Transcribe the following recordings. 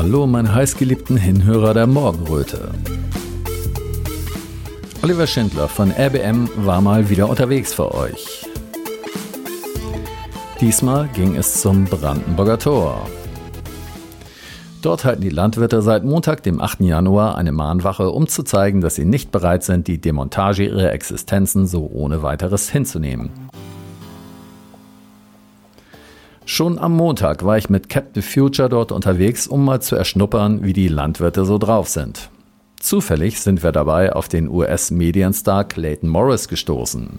Hallo, meine heißgeliebten Hinhörer der Morgenröte. Oliver Schindler von RBM war mal wieder unterwegs für euch. Diesmal ging es zum Brandenburger Tor. Dort halten die Landwirte seit Montag, dem 8. Januar, eine Mahnwache, um zu zeigen, dass sie nicht bereit sind, die Demontage ihrer Existenzen so ohne weiteres hinzunehmen. Schon am Montag war ich mit Captain Future dort unterwegs, um mal zu erschnuppern, wie die Landwirte so drauf sind. Zufällig sind wir dabei auf den US-Medienstar Clayton Morris gestoßen.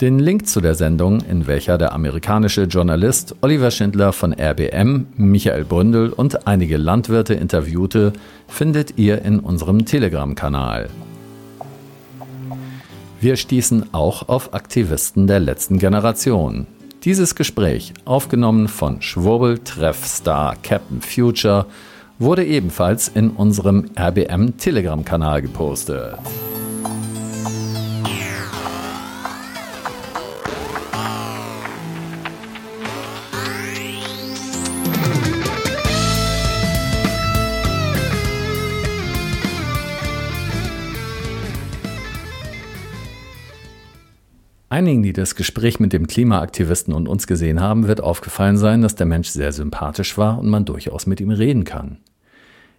Den Link zu der Sendung, in welcher der amerikanische Journalist Oliver Schindler von RBM, Michael Bründl und einige Landwirte interviewte, findet ihr in unserem Telegramkanal. Wir stießen auch auf Aktivisten der letzten Generation. Dieses Gespräch, aufgenommen von Schwurbel-Treff-Star Captain Future, wurde ebenfalls in unserem RBM-Telegram-Kanal gepostet. Einigen, die das Gespräch mit dem Klimaaktivisten und uns gesehen haben, wird aufgefallen sein, dass der Mensch sehr sympathisch war und man durchaus mit ihm reden kann.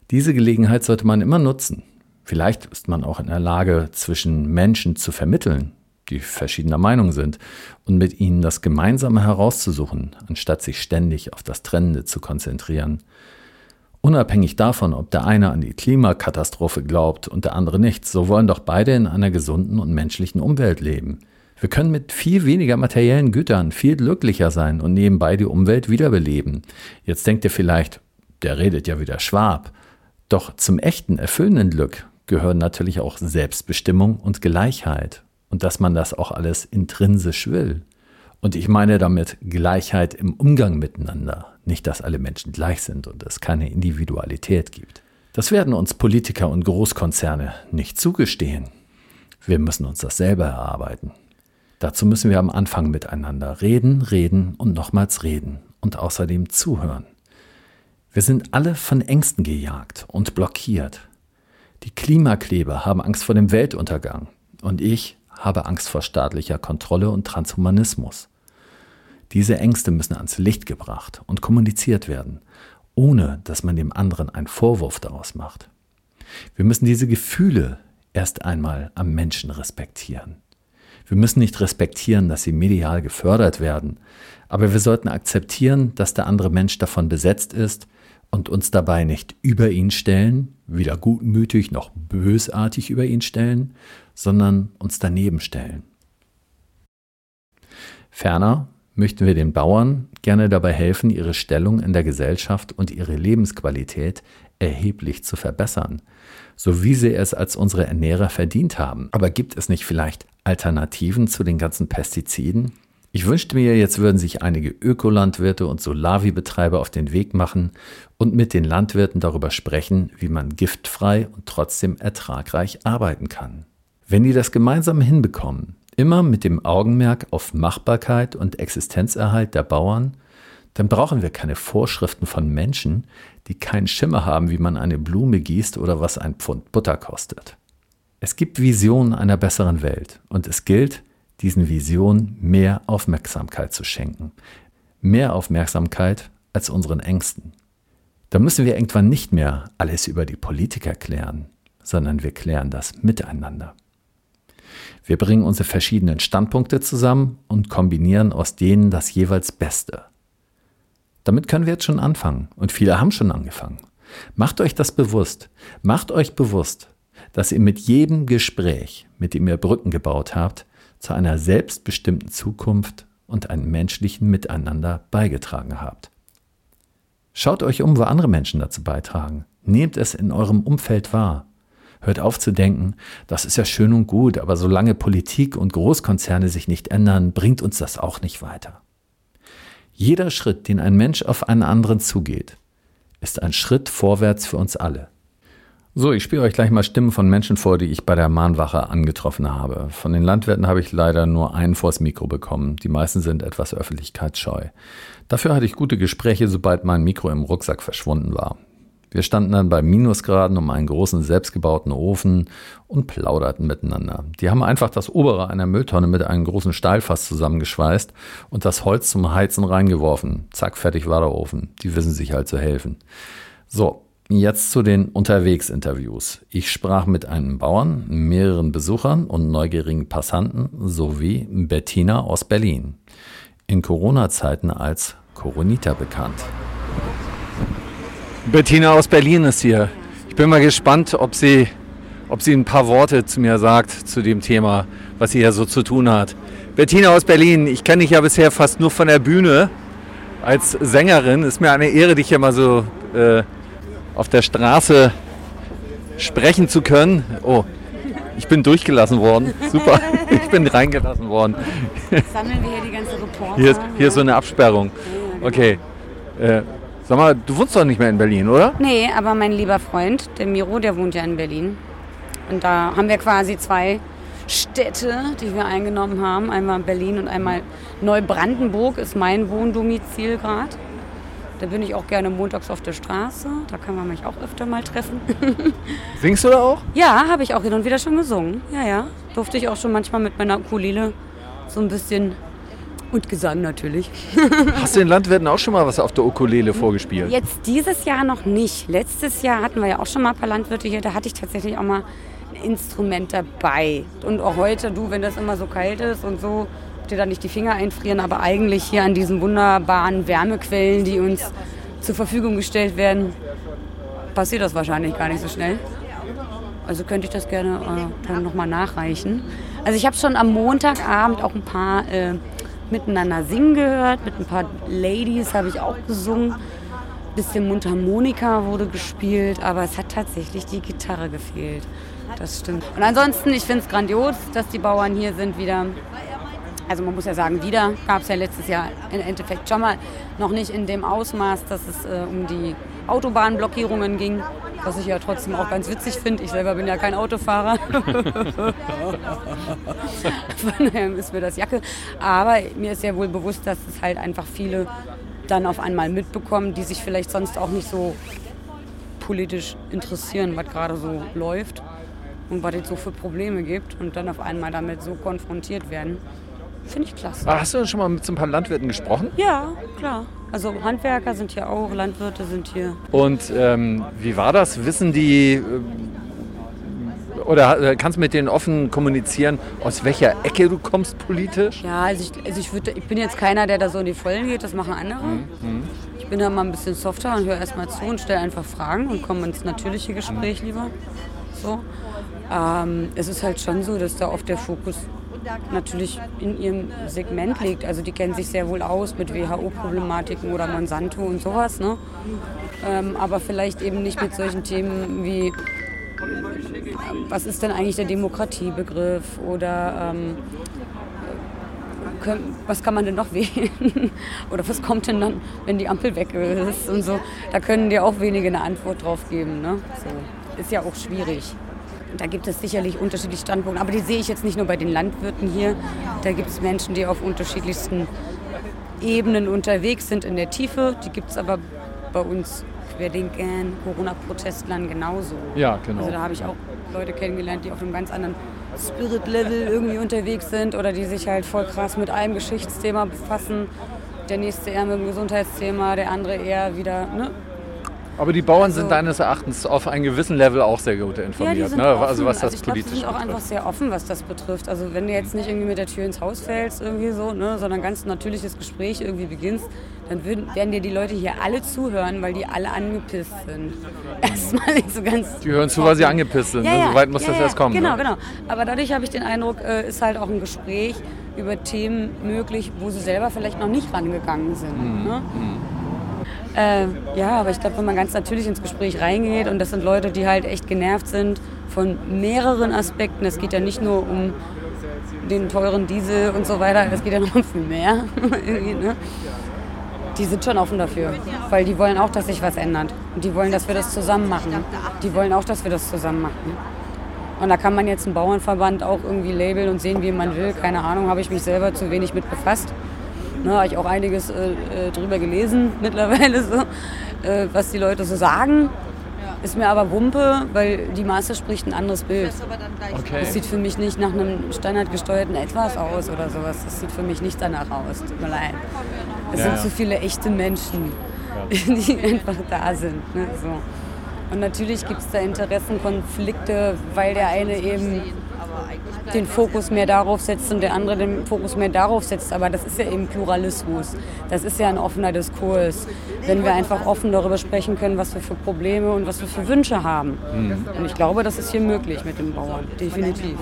Diese Gelegenheit sollte man immer nutzen. Vielleicht ist man auch in der Lage, zwischen Menschen zu vermitteln, die verschiedener Meinung sind, und mit ihnen das Gemeinsame herauszusuchen, anstatt sich ständig auf das Trennende zu konzentrieren. Unabhängig davon, ob der eine an die Klimakatastrophe glaubt und der andere nicht, so wollen doch beide in einer gesunden und menschlichen Umwelt leben. Wir können mit viel weniger materiellen Gütern viel glücklicher sein und nebenbei die Umwelt wiederbeleben. Jetzt denkt ihr vielleicht, der redet ja wieder Schwab. Doch zum echten, erfüllenden Glück gehören natürlich auch Selbstbestimmung und Gleichheit. Und dass man das auch alles intrinsisch will. Und ich meine damit Gleichheit im Umgang miteinander. Nicht, dass alle Menschen gleich sind und es keine Individualität gibt. Das werden uns Politiker und Großkonzerne nicht zugestehen. Wir müssen uns das selber erarbeiten. Dazu müssen wir am Anfang miteinander reden, reden und nochmals reden und außerdem zuhören. Wir sind alle von Ängsten gejagt und blockiert. Die Klimakleber haben Angst vor dem Weltuntergang und ich habe Angst vor staatlicher Kontrolle und Transhumanismus. Diese Ängste müssen ans Licht gebracht und kommuniziert werden, ohne dass man dem anderen einen Vorwurf daraus macht. Wir müssen diese Gefühle erst einmal am Menschen respektieren. Wir müssen nicht respektieren, dass sie medial gefördert werden, aber wir sollten akzeptieren, dass der andere Mensch davon besetzt ist und uns dabei nicht über ihn stellen, weder gutmütig noch bösartig über ihn stellen, sondern uns daneben stellen. Ferner möchten wir den Bauern gerne dabei helfen, ihre Stellung in der Gesellschaft und ihre Lebensqualität erheblich zu verbessern, so wie sie es als unsere Ernährer verdient haben. Aber gibt es nicht vielleicht Alternativen zu den ganzen Pestiziden? Ich wünschte mir, jetzt würden sich einige Ökolandwirte und Solavi-Betreiber auf den Weg machen und mit den Landwirten darüber sprechen, wie man giftfrei und trotzdem ertragreich arbeiten kann. Wenn die das gemeinsam hinbekommen, immer mit dem Augenmerk auf Machbarkeit und Existenzerhalt der Bauern, dann brauchen wir keine Vorschriften von Menschen, die keinen Schimmer haben, wie man eine Blume gießt oder was ein Pfund Butter kostet. Es gibt Visionen einer besseren Welt und es gilt, diesen Visionen mehr Aufmerksamkeit zu schenken. Mehr Aufmerksamkeit als unseren Ängsten. Da müssen wir irgendwann nicht mehr alles über die Politiker klären, sondern wir klären das miteinander. Wir bringen unsere verschiedenen Standpunkte zusammen und kombinieren aus denen das jeweils Beste. Damit können wir jetzt schon anfangen und viele haben schon angefangen. Macht euch das bewusst. Macht euch bewusst, dass ihr mit jedem Gespräch, mit dem ihr Brücken gebaut habt, zu einer selbstbestimmten Zukunft und einem menschlichen Miteinander beigetragen habt. Schaut euch um, wo andere Menschen dazu beitragen. Nehmt es in eurem Umfeld wahr. Hört auf zu denken, das ist ja schön und gut, aber solange Politik und Großkonzerne sich nicht ändern, bringt uns das auch nicht weiter. Jeder Schritt, den ein Mensch auf einen anderen zugeht, ist ein Schritt vorwärts für uns alle. So, ich spiele euch gleich mal Stimmen von Menschen vor, die ich bei der Mahnwache angetroffen habe. Von den Landwirten habe ich leider nur einen vors Mikro bekommen. Die meisten sind etwas öffentlichkeitsscheu. Dafür hatte ich gute Gespräche, sobald mein Mikro im Rucksack verschwunden war. Wir standen dann bei Minusgraden um einen großen selbstgebauten Ofen und plauderten miteinander. Die haben einfach das obere einer Mülltonne mit einem großen Stahlfass zusammengeschweißt und das Holz zum Heizen reingeworfen. Zack, fertig war der Ofen. Die wissen sich halt zu helfen. So, jetzt zu den Unterwegs-Interviews. Ich sprach mit einem Bauern, mehreren Besuchern und neugierigen Passanten sowie Bettina aus Berlin. In Corona-Zeiten als Coronita bekannt. Bettina aus Berlin ist hier. Ich bin mal gespannt, ob sie ein paar Worte zu mir sagt, zu dem Thema, was sie hier so zu tun hat. Bettina aus Berlin, ich kenne dich ja bisher fast nur von der Bühne als Sängerin. Ist mir eine Ehre, dich hier mal so auf der Straße sprechen zu können. Oh, ich bin durchgelassen worden. Super, ich bin reingelassen worden. Sammeln wir hier die ganzen Reporter. Hier ist so eine Absperrung. Okay. Sag mal, du wohnst doch nicht mehr in Berlin, oder? Nee, aber mein lieber Freund, der Miro, der wohnt ja in Berlin. Und da haben wir quasi zwei Städte, die wir eingenommen haben. Einmal Berlin und einmal Neubrandenburg ist mein Wohndomizil gerade. Da bin ich auch gerne montags auf der Straße. Da kann man mich auch öfter mal treffen. Singst du da auch? Ja, habe ich auch hin und wieder schon gesungen. Ja. Durfte ich auch schon manchmal mit meiner Ukulele so ein bisschen... Und Gesang natürlich. Hast du den Landwirten auch schon mal was auf der Ukulele vorgespielt? Jetzt dieses Jahr noch nicht. Letztes Jahr hatten wir ja auch schon mal ein paar Landwirte hier. Da hatte ich tatsächlich auch mal ein Instrument dabei. Und auch heute, wenn das immer so kalt ist und so, dir da nicht die Finger einfrieren. Aber eigentlich hier an diesen wunderbaren Wärmequellen, die uns zur Verfügung gestellt werden, passiert das wahrscheinlich gar nicht so schnell. Also könnte ich das gerne nochmal nachreichen. Also ich habe schon am Montagabend auch ein paar... miteinander singen gehört, mit ein paar Ladies habe ich auch gesungen. Ein bisschen Mundharmonika wurde gespielt, aber es hat tatsächlich die Gitarre gefehlt. Das stimmt. Und ansonsten, ich finde es grandios, dass die Bauern hier sind wieder. Also man muss ja sagen, wieder. Gab es ja letztes Jahr im Endeffekt schon mal. Noch nicht in dem Ausmaß, dass es um die Autobahnblockierungen ging. Was ich ja trotzdem auch ganz witzig finde. Ich selber bin ja kein Autofahrer. Von daher ist mir das Jacke. Aber mir ist ja wohl bewusst, dass es halt einfach viele dann auf einmal mitbekommen, die sich vielleicht sonst auch nicht so politisch interessieren, was gerade so läuft und was es so für Probleme gibt und dann auf einmal damit so konfrontiert werden. Finde ich klasse. Aber hast du schon mal mit so ein paar Landwirten gesprochen? Ja, klar. Also Handwerker sind hier auch, Landwirte sind hier. Und wie war das? Wissen die, oder kannst du mit denen offen kommunizieren, aus welcher Ecke du kommst politisch? Ja, ich bin jetzt keiner, der da so in die Vollen geht, das machen andere. Mhm. Ich bin da mal ein bisschen softer und höre erstmal zu und stelle einfach Fragen und komme ins natürliche Gespräch lieber. So. Es ist halt schon so, dass da oft der Fokus... natürlich in ihrem Segment liegt. Also die kennen sich sehr wohl aus mit WHO-Problematiken oder Monsanto und sowas. Ne? Aber vielleicht eben nicht mit solchen Themen wie, was ist denn eigentlich der Demokratiebegriff oder was kann man denn noch wählen? Oder was kommt denn dann, wenn die Ampel weg ist und so. Da können dir auch wenige eine Antwort drauf geben. Ne? So. Ist ja auch schwierig. Da gibt es sicherlich unterschiedliche Standpunkte, aber die sehe ich jetzt nicht nur bei den Landwirten hier. Da gibt es Menschen, die auf unterschiedlichsten Ebenen unterwegs sind in der Tiefe. Die gibt es aber bei uns Querdenkern, Corona-Protestlern genauso. Ja, genau. Also da habe ich auch Leute kennengelernt, die auf einem ganz anderen Spirit-Level irgendwie unterwegs sind oder die sich halt voll krass mit einem Geschichtsthema befassen. Der nächste eher mit dem Gesundheitsthema, der andere eher wieder... Ne? Aber die Bauern sind deines Erachtens auf einem gewissen Level auch sehr gut informiert, ja, die sind ne? Offen. Also was das politisch betrifft. Die sind auch einfach sehr offen, was das betrifft. Also wenn du jetzt nicht irgendwie mit der Tür ins Haus fällst, irgendwie so, ne, sondern ganz natürliches Gespräch irgendwie beginnst, dann werden dir die Leute hier alle zuhören, weil die alle angepisst sind. Erstmal nicht so ganz. Die hören zu, weil sie angepisst sind. Ja, ne? Soweit muss das erst kommen. Genau, ne? Genau. Aber dadurch habe ich den Eindruck, ist halt auch ein Gespräch über Themen möglich, wo sie selber vielleicht noch nicht rangegangen sind. Mhm. Ne? Ja, aber ich glaube, wenn man ganz natürlich ins Gespräch reingeht und das sind Leute, die halt echt genervt sind von mehreren Aspekten. Es geht ja nicht nur um den teuren Diesel und so weiter, es geht ja noch um viel mehr. die sind schon offen dafür, weil die wollen auch, dass sich was ändert. Und die wollen, dass wir das zusammen machen. Und da kann man jetzt einen Bauernverband auch irgendwie labeln und sehen, wie man will. Keine Ahnung, habe ich mich selber zu wenig mit befasst. Da habe ich auch einiges drüber gelesen mittlerweile, so, was die Leute so sagen. Ist mir aber Wumpe, weil die Masse spricht ein anderes Bild. Okay. Das sieht für mich nicht nach einem standardgesteuerten Etwas aus oder sowas. Das sieht für mich nicht danach aus. Tut mir leid. Es sind so viele echte Menschen, die einfach da sind. Ne? So. Und natürlich gibt es da Interessenkonflikte, weil der eine eben den Fokus mehr darauf setzt und der andere den Fokus mehr darauf setzt. Aber das ist ja eben Pluralismus. Das ist ja ein offener Diskurs. Wenn wir einfach offen darüber sprechen können, was wir für Probleme und was wir für Wünsche haben. Mhm. Und ich glaube, das ist hier möglich mit den Bauern. Definitiv.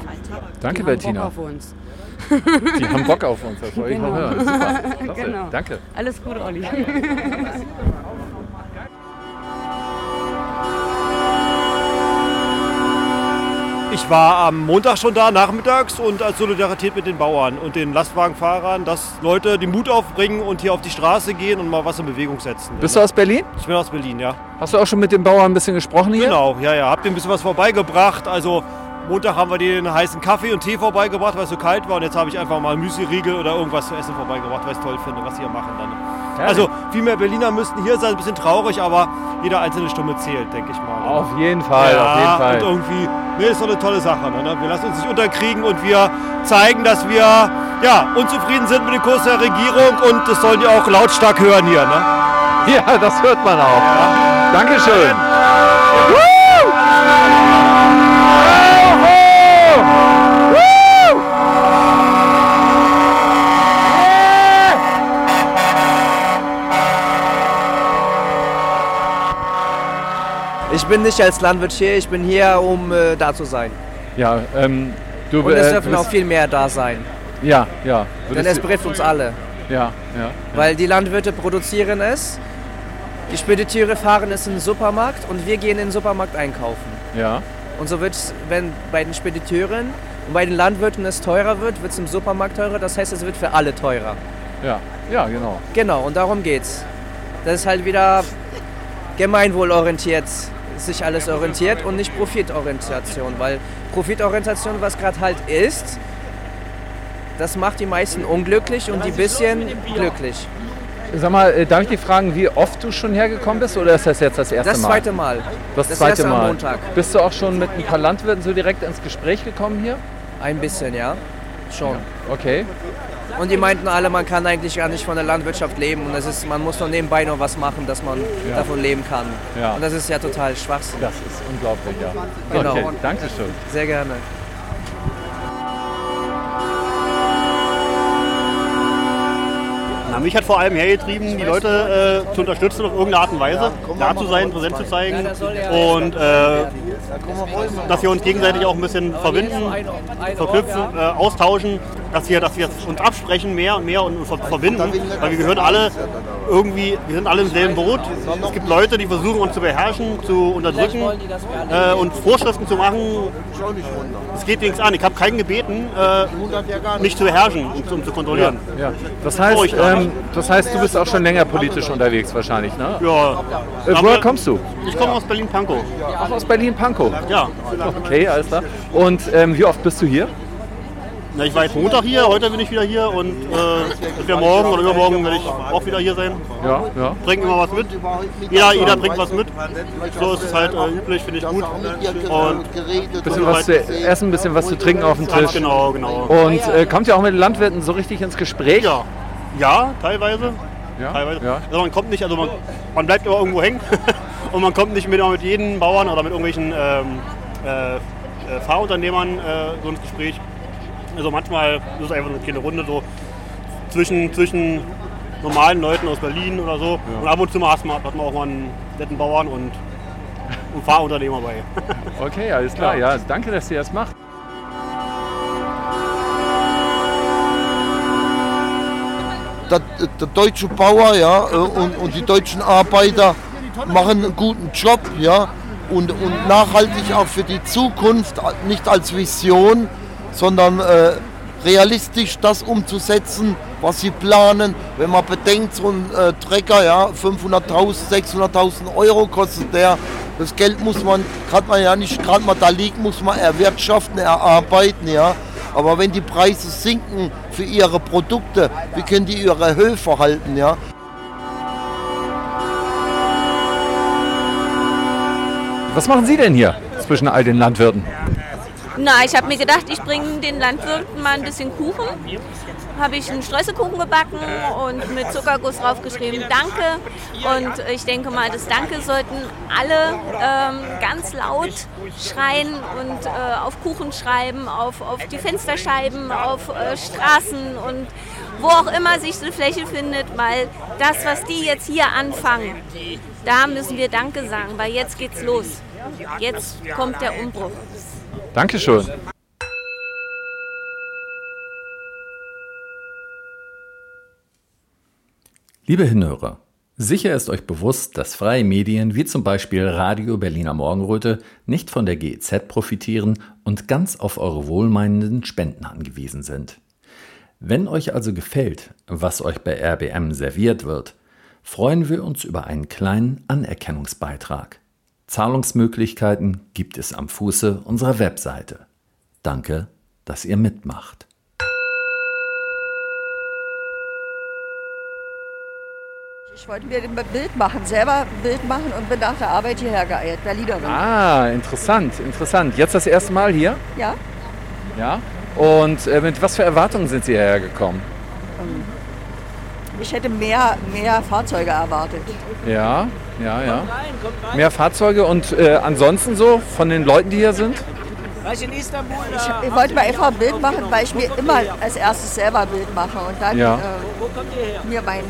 Danke, Bettina. Die haben Bock auf uns. Die haben Bock auf uns. Das wollte ich noch hören. Super. Klasse. Genau. Danke. Alles Gute, Olli. Ich war am Montag schon da, nachmittags, und als Solidarität mit den Bauern und den Lastwagenfahrern, dass Leute den Mut aufbringen und hier auf die Straße gehen und mal was in Bewegung setzen. Bist du aus Berlin? Ich bin aus Berlin, ja. Hast du auch schon mit den Bauern ein bisschen gesprochen hier? Genau, ja. Hab denen ein bisschen was vorbeigebracht. Also Montag haben wir denen heißen Kaffee und Tee vorbeigebracht, weil es so kalt war. Und jetzt habe ich einfach mal Müsli-Riegel oder irgendwas zu essen vorbeigebracht, weil ich es toll finde, was sie hier machen dann. Herrlich. Also viel mehr Berliner müssten hier sein, ein bisschen traurig, aber jeder einzelne Stunde zählt, denke ich mal. Auf jeden Fall, ja, auf jeden Fall. Und irgendwie, ist so eine tolle Sache. Ne? Wir lassen uns nicht unterkriegen und wir zeigen, dass wir unzufrieden sind mit dem Kurs der Regierung, und das sollen die auch lautstark hören hier. Ne? Ja, das hört man auch. Ja. Dankeschön. Ich bin nicht als Landwirt hier, ich bin hier, um da zu sein. Ja, du bist. Und es dürfen auch viel mehr da sein. Ja. Denn es betrifft uns alle. Ja. Weil die Landwirte produzieren es, die Spediteure fahren es in den Supermarkt und wir gehen in den Supermarkt einkaufen. Ja. Und so wird es, wenn bei den Spediteuren und bei den Landwirten es teurer wird, wird es im Supermarkt teurer. Das heißt, es wird für alle teurer. Ja, genau. Genau, und darum geht's. Das ist halt wieder gemeinwohlorientiert. Sich alles orientiert und nicht Profitorientation, weil Profitorientation, was gerade halt ist, das macht die meisten unglücklich und die bisschen glücklich. Sag mal, darf ich dich fragen, wie oft du schon hergekommen bist, oder ist das jetzt das erste Mal? Das zweite Mal. Am Montag. Bist du auch schon mit ein paar Landwirten so direkt ins Gespräch gekommen hier? Ein bisschen, ja. Schon. Ja. Okay. Und die meinten alle, man kann eigentlich gar nicht von der Landwirtschaft leben und man muss doch nebenbei noch was machen, dass man davon leben kann. Ja. Und das ist ja total Schwachsinn. Das ist unglaublich, ja. Genau. Okay, danke schön. Sehr gerne. Mich hat vor allem hergetrieben, die Leute zu unterstützen auf irgendeine Art und Weise, da zu sein, präsent zu zeigen und dass wir uns gegenseitig auch ein bisschen verbinden, verknüpfen, austauschen, dass wir uns absprechen mehr und mehr und verbinden, weil wir gehören alle irgendwie, wir sind alle im selben Boot. Es gibt Leute, die versuchen, uns zu beherrschen, zu unterdrücken und Vorschriften zu machen. Es geht nichts an. Ich habe keinen gebeten, mich zu beherrschen und um zu kontrollieren. Ja. Das heißt, du bist auch schon länger politisch unterwegs wahrscheinlich, ne? Ja. Woher kommst du? Ich komme aus Berlin-Pankow. Auch aus Berlin-Pankow? Ja. Okay, alles klar. Und wie oft bist du hier? Na, ich war jetzt Montag hier, heute bin ich wieder hier und morgen oder übermorgen werde ich auch wieder hier sein. Ja. Bringt immer was mit. Jeder bringt was mit. So ist es halt üblich, finde ich gut. Und bisschen was zu essen, ein bisschen was zu trinken auf dem Tisch. Genau. Und kommt ihr auch mit den Landwirten so richtig ins Gespräch? Ja, teilweise. Ja. Also man kommt nicht, man bleibt immer irgendwo hängen und man kommt nicht mit jedem Bauern oder mit irgendwelchen Fahrunternehmern so ins Gespräch. Also manchmal ist es einfach eine kleine Runde so zwischen normalen Leuten aus Berlin oder so. Ja. Und ab und zu mal hat man auch mal einen netten Bauern und einen Fahrunternehmer bei. Okay, alles klar. Ja, danke, dass ihr das macht. Der deutsche Bauer und die deutschen Arbeiter machen einen guten Job und nachhaltig auch für die Zukunft, nicht als Vision, sondern realistisch das umzusetzen, was sie planen. Wenn man bedenkt, so ein Trecker, ja, 500.000, 600.000 Euro kostet der. Das Geld muss man, kann man ja nicht gerade mal da liegen, muss man erwirtschaften, erarbeiten, ja. Aber wenn die Preise sinken für ihre Produkte, wie können die ihre Höfe halten, ja? Was machen Sie denn hier zwischen all den Landwirten? Na, ich habe mir gedacht, ich bringe den Landwirten mal ein bisschen Kuchen. Habe ich einen Streuselkuchen gebacken und mit Zuckerguss draufgeschrieben, Danke. Und ich denke mal, das Danke sollten alle ganz laut schreien und auf Kuchen schreiben, auf die Fensterscheiben, auf Straßen und wo auch immer sich eine Fläche findet, weil das, was die jetzt hier anfangen, da müssen wir Danke sagen, weil jetzt geht's los. Jetzt kommt der Umbruch. Dankeschön. Liebe Hinhörer, sicher ist euch bewusst, dass freie Medien wie zum Beispiel Radio Berliner Morgenröte nicht von der GEZ profitieren und ganz auf eure wohlmeinenden Spenden angewiesen sind. Wenn euch also gefällt, was euch bei RBM serviert wird, freuen wir uns über einen kleinen Anerkennungsbeitrag. Zahlungsmöglichkeiten gibt es am Fuße unserer Webseite. Danke, dass ihr mitmacht. Ich wollte mir ein Bild machen, selber ein Bild machen und bin nach der Arbeit hierher geeilt, Berlinerin. Ah, interessant, interessant. Jetzt das erste Mal hier? Ja. Ja? Und mit was für Erwartungen sind Sie hierher gekommen? Ich hätte mehr Fahrzeuge erwartet. Ja, ja, ja. Mehr Fahrzeuge und ansonsten so von den Leuten, die hier sind? Ich wollte mal einfach ein Bild machen, weil ich mir immer als erstes selber ein Bild mache und dann mir mein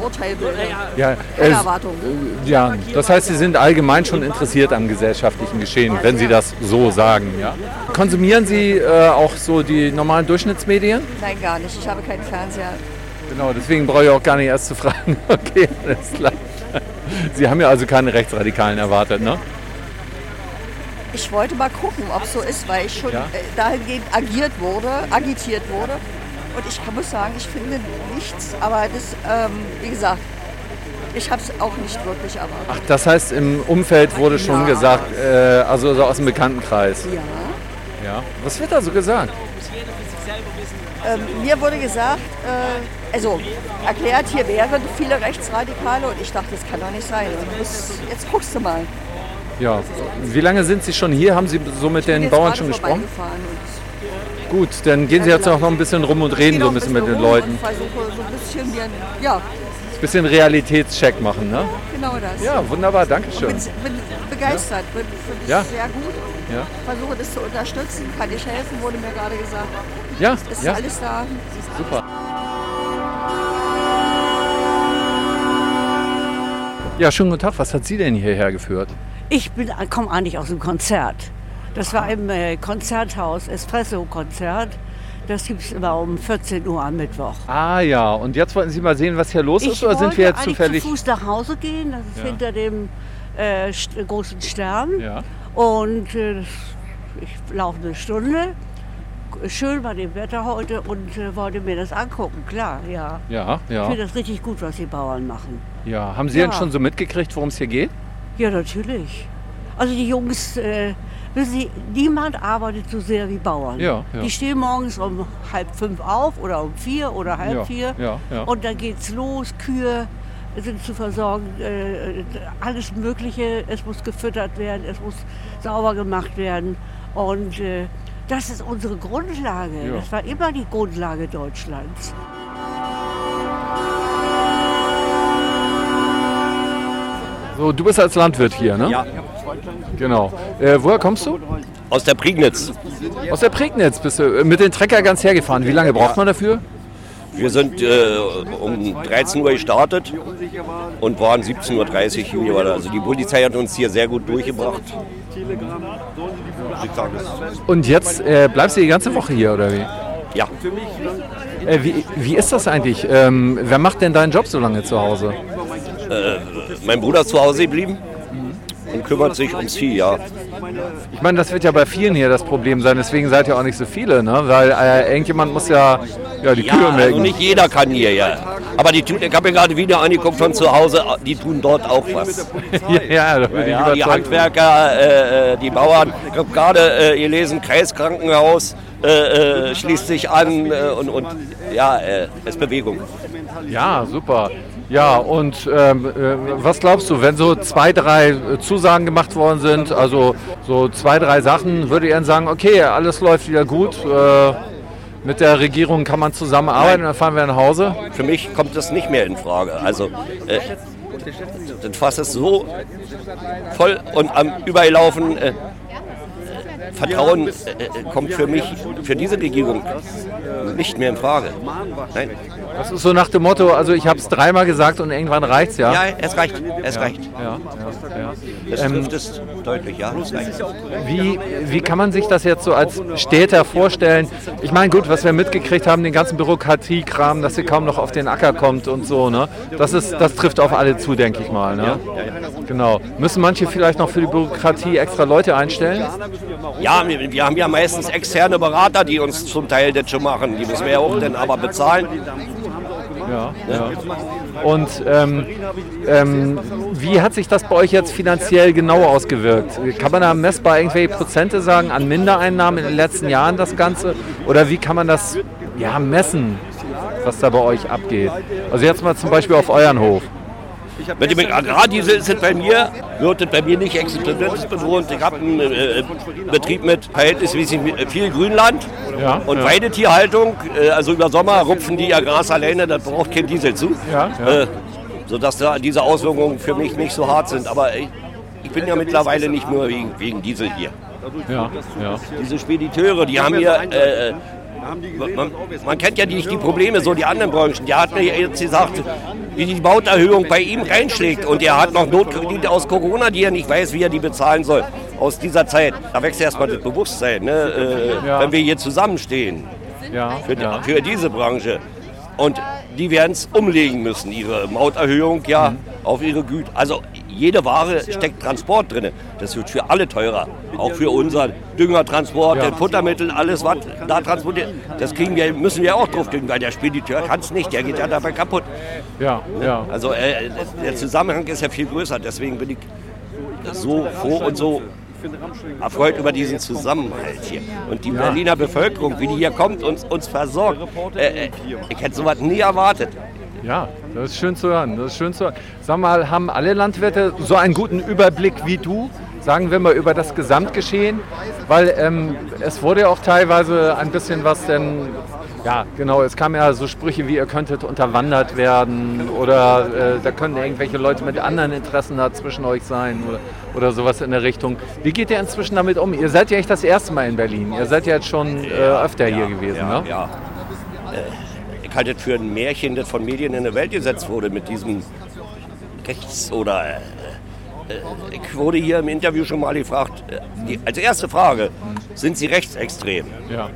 Urteil bilde. Ja, keine Erwartung. Ja, das heißt, Sie sind allgemein schon interessiert am gesellschaftlichen Geschehen, wenn Sie das so sagen. Ja. Konsumieren Sie auch so die normalen Durchschnittsmedien? Nein, gar nicht. Ich habe keinen Fernseher. Genau, deswegen brauche ich auch gar nicht erst zu fragen. Okay, alles klar. Sie haben ja also keine Rechtsradikalen erwartet, ne? Ich wollte mal gucken, ob es so ist, weil ich schon dahingehend agitiert wurde. Und ich muss sagen, ich finde nichts, aber das, wie gesagt, ich habe es auch nicht wirklich erwartet. Ach, das heißt, im Umfeld wurde schon gesagt, also so aus dem Bekanntenkreis? Ja. Ja. Was wird da so gesagt? Mir wurde gesagt, erklärt, hier wären viele Rechtsradikale und ich dachte, das kann doch nicht sein. Jetzt guckst du mal. Ja, wie lange sind Sie schon hier? Haben Sie so mit den Bauern schon gesprochen? Gut, dann gehen Sie jetzt auch noch ein bisschen rum und reden so ein bisschen mit den Leuten. Ein bisschen Realitätscheck machen, ne? Genau das. Ja, wunderbar, danke schön. Ich bin begeistert, finde es sehr gut. Ja. Versuche das zu unterstützen, kann ich helfen, wurde mir gerade gesagt. Ja, es ist alles da. Super. Ja, schönen guten Tag. Was hat Sie denn hierher geführt? Ich komme eigentlich aus dem Konzert. Das war im Konzerthaus, Espresso-Konzert. Das gibt es immer um 14 Uhr am Mittwoch. Ah ja, und jetzt wollten Sie mal sehen, was hier los ist? Oder sind wir jetzt zufällig? Ich wollte eigentlich zu Fuß nach Hause gehen. Das ist hinter dem großen Stern. Ja. Und ich laufe eine Stunde, schön bei dem Wetter heute und wollte mir das angucken, klar, ja. Ja, ja. Ich finde das richtig gut, was die Bauern machen. Ja, haben Sie denn schon so mitgekriegt, worum es hier geht? Ja, natürlich. Also die Jungs, wissen Sie, niemand arbeitet so sehr wie Bauern. Ja, ja. Die stehen morgens um 4:30 auf oder um 4 oder 3:30 ja, ja, ja. Und dann geht's los, Kühe sind zu versorgen, alles Mögliche, es muss gefüttert werden, es muss sauber gemacht werden und das ist unsere Grundlage, ja. Das war immer die Grundlage Deutschlands. So, du bist als Landwirt hier, ne? Ja. Genau. Woher kommst du? Aus der Prignitz. Aus der Prignitz bist du mit dem Trecker ganz hergefahren. Wie lange braucht man dafür? Wir sind um 13 Uhr gestartet und waren 17:30 Uhr. Also die Polizei hat uns hier sehr gut durchgebracht. Und jetzt bleibst du die ganze Woche hier, oder wie? Ja. Wie ist das eigentlich? Wer macht denn deinen Job so lange zu Hause? Mein Bruder ist zu Hause geblieben. und kümmert sich ums Vieh, ja. Ich meine, das wird ja bei vielen hier das Problem sein, deswegen seid ihr auch nicht so viele, ne? Weil irgendjemand muss ja die Kühe melken. Also nicht jeder kann hier, ja. Aber die tun, ich habe mir gerade wieder angeguckt von zu Hause, die tun dort auch was. Ja, die Handwerker, die Bauern, ich habe gerade gelesen, Kreiskrankenhaus schließt sich an und es ist Bewegung. Ja, super. Ja, und was glaubst du, wenn so 2, 3 Zusagen gemacht worden sind, also so 2, 3 Sachen, würde ihr dann sagen, okay, alles läuft wieder gut, mit der Regierung kann man zusammenarbeiten und dann fahren wir nach Hause? Für mich kommt das nicht mehr in Frage. Also das Fass ist so voll und am Überlaufen. Vertrauen kommt für mich, für diese Regierung nicht mehr in Frage. Nein. Das ist so nach dem Motto, also ich habe es 3-mal gesagt und irgendwann reicht's ja. Ja, es reicht. Ja. Das trifft es deutlich, ja. Es reicht. Wie kann man sich das jetzt so als Städter vorstellen? Ich meine, gut, was wir mitgekriegt haben, den ganzen Bürokratiekram, dass ihr kaum noch auf den Acker kommt und so, ne? Das trifft auf alle zu, denke ich mal, ne? Ja. Genau. Müssen manche vielleicht noch für die Bürokratie extra Leute einstellen? Ja, wir haben ja meistens externe Berater, die uns zum Teil das schon machen. Die müssen wir ja auch dann aber bezahlen. Ja. Und wie hat sich das bei euch jetzt finanziell genau ausgewirkt? Kann man da messbar irgendwelche Prozente sagen an Mindereinnahmen in den letzten Jahren das Ganze? Oder wie kann man das messen, was da bei euch abgeht? Also jetzt mal zum Beispiel auf euren Hof. Mit dem Agrardiesel wird es bei mir nicht existenzbedrohend. Ich habe einen Betrieb mit verhältnismäßig viel Grünland und Weidetierhaltung. Also über Sommer rupfen die ihr Gras alleine, das braucht kein Diesel zu. Ja. Sodass da diese Auswirkungen für mich nicht so hart sind. Aber ich bin ja mittlerweile nicht nur wegen Diesel hier. Ja. Diese Spediteure, die haben hier... Man kennt ja nicht die Probleme, so die anderen Branchen. Der hat mir jetzt gesagt, wie die Bauterhöhung bei ihm reinschlägt. Und er hat noch Notkredite aus Corona, die er nicht weiß, wie er die bezahlen soll. Aus dieser Zeit, da wächst erstmal das Bewusstsein, ne? Wenn wir hier zusammenstehen für diese Branche. Und die werden es umlegen müssen, ihre Mauterhöhung auf ihre Güter. Also jede Ware steckt Transport drin. Das wird für alle teurer. Auch für unseren Düngertransport, den Futtermittel, alles was da transportiert. Das müssen wir auch drauf kriegen, weil der Spediteur kann es nicht. Der geht ja dabei kaputt. Ja. Also der Zusammenhang ist ja viel größer. Deswegen bin ich so froh und so erfreut über diesen Zusammenhalt hier. Und die Berliner Bevölkerung, wie die hier kommt und uns versorgt. Ich hätte sowas nie erwartet. Ja, das ist schön zu hören. Sag mal, haben alle Landwirte so einen guten Überblick wie du, sagen wir mal, über das Gesamtgeschehen? Weil es wurde ja auch teilweise ein bisschen was es kamen ja so Sprüche wie, ihr könntet unterwandert werden oder da können irgendwelche Leute mit anderen Interessen da zwischen euch sein oder sowas in der Richtung. Wie geht ihr inzwischen damit um? Ihr seid ja echt das erste Mal in Berlin. Ihr seid ja jetzt schon öfter hier gewesen, ne? Ja. Ich halte das für ein Märchen, das von Medien in die Welt gesetzt wurde mit diesem Rechts- oder... ich wurde hier im Interview schon mal gefragt, als erste Frage, sind Sie rechtsextrem? Ja.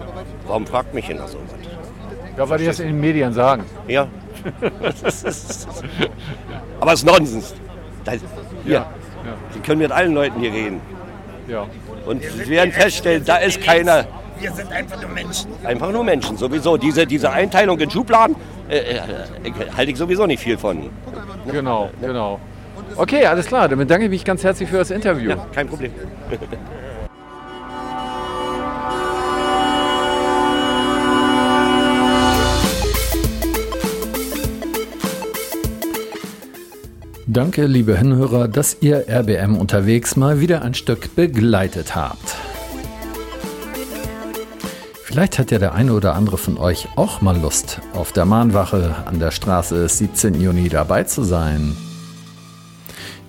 Warum fragt mich denn das so was? Ja, weil die das in den Medien sagen. Ja. Aber es ist Nonsens. Sie können mit allen Leuten hier reden. Ja. Und Sie werden feststellen, da ist keiner... Wir sind einfach nur Menschen. Einfach nur Menschen, sowieso. Diese Einteilung in Schubladen halte ich sowieso nicht viel von. Genau. Okay, alles klar. Damit danke ich mich ganz herzlich für das Interview. Ja, kein Problem. Danke, liebe Hinhörer, dass ihr RBM unterwegs mal wieder ein Stück begleitet habt. Vielleicht hat ja der eine oder andere von euch auch mal Lust, auf der Mahnwache an der Straße des 17. Juni dabei zu sein.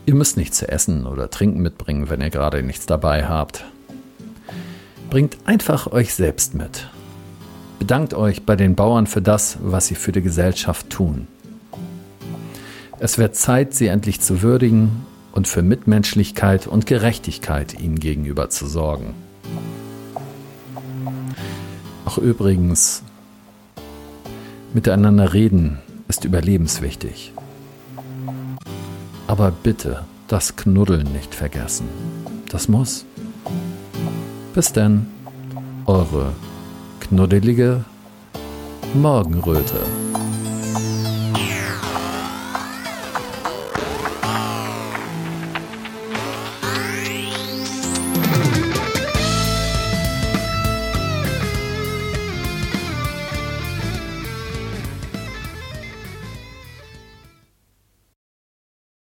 Ihr müsst nichts zu essen oder trinken mitbringen, wenn ihr gerade nichts dabei habt. Bringt einfach euch selbst mit. Bedankt euch bei den Bauern für das, was sie für die Gesellschaft tun. Es wird Zeit, sie endlich zu würdigen und für Mitmenschlichkeit und Gerechtigkeit ihnen gegenüber zu sorgen. Auch übrigens, miteinander reden ist überlebenswichtig. Aber bitte das Knuddeln nicht vergessen. Das muss. Bis denn, eure knuddelige Morgenröte.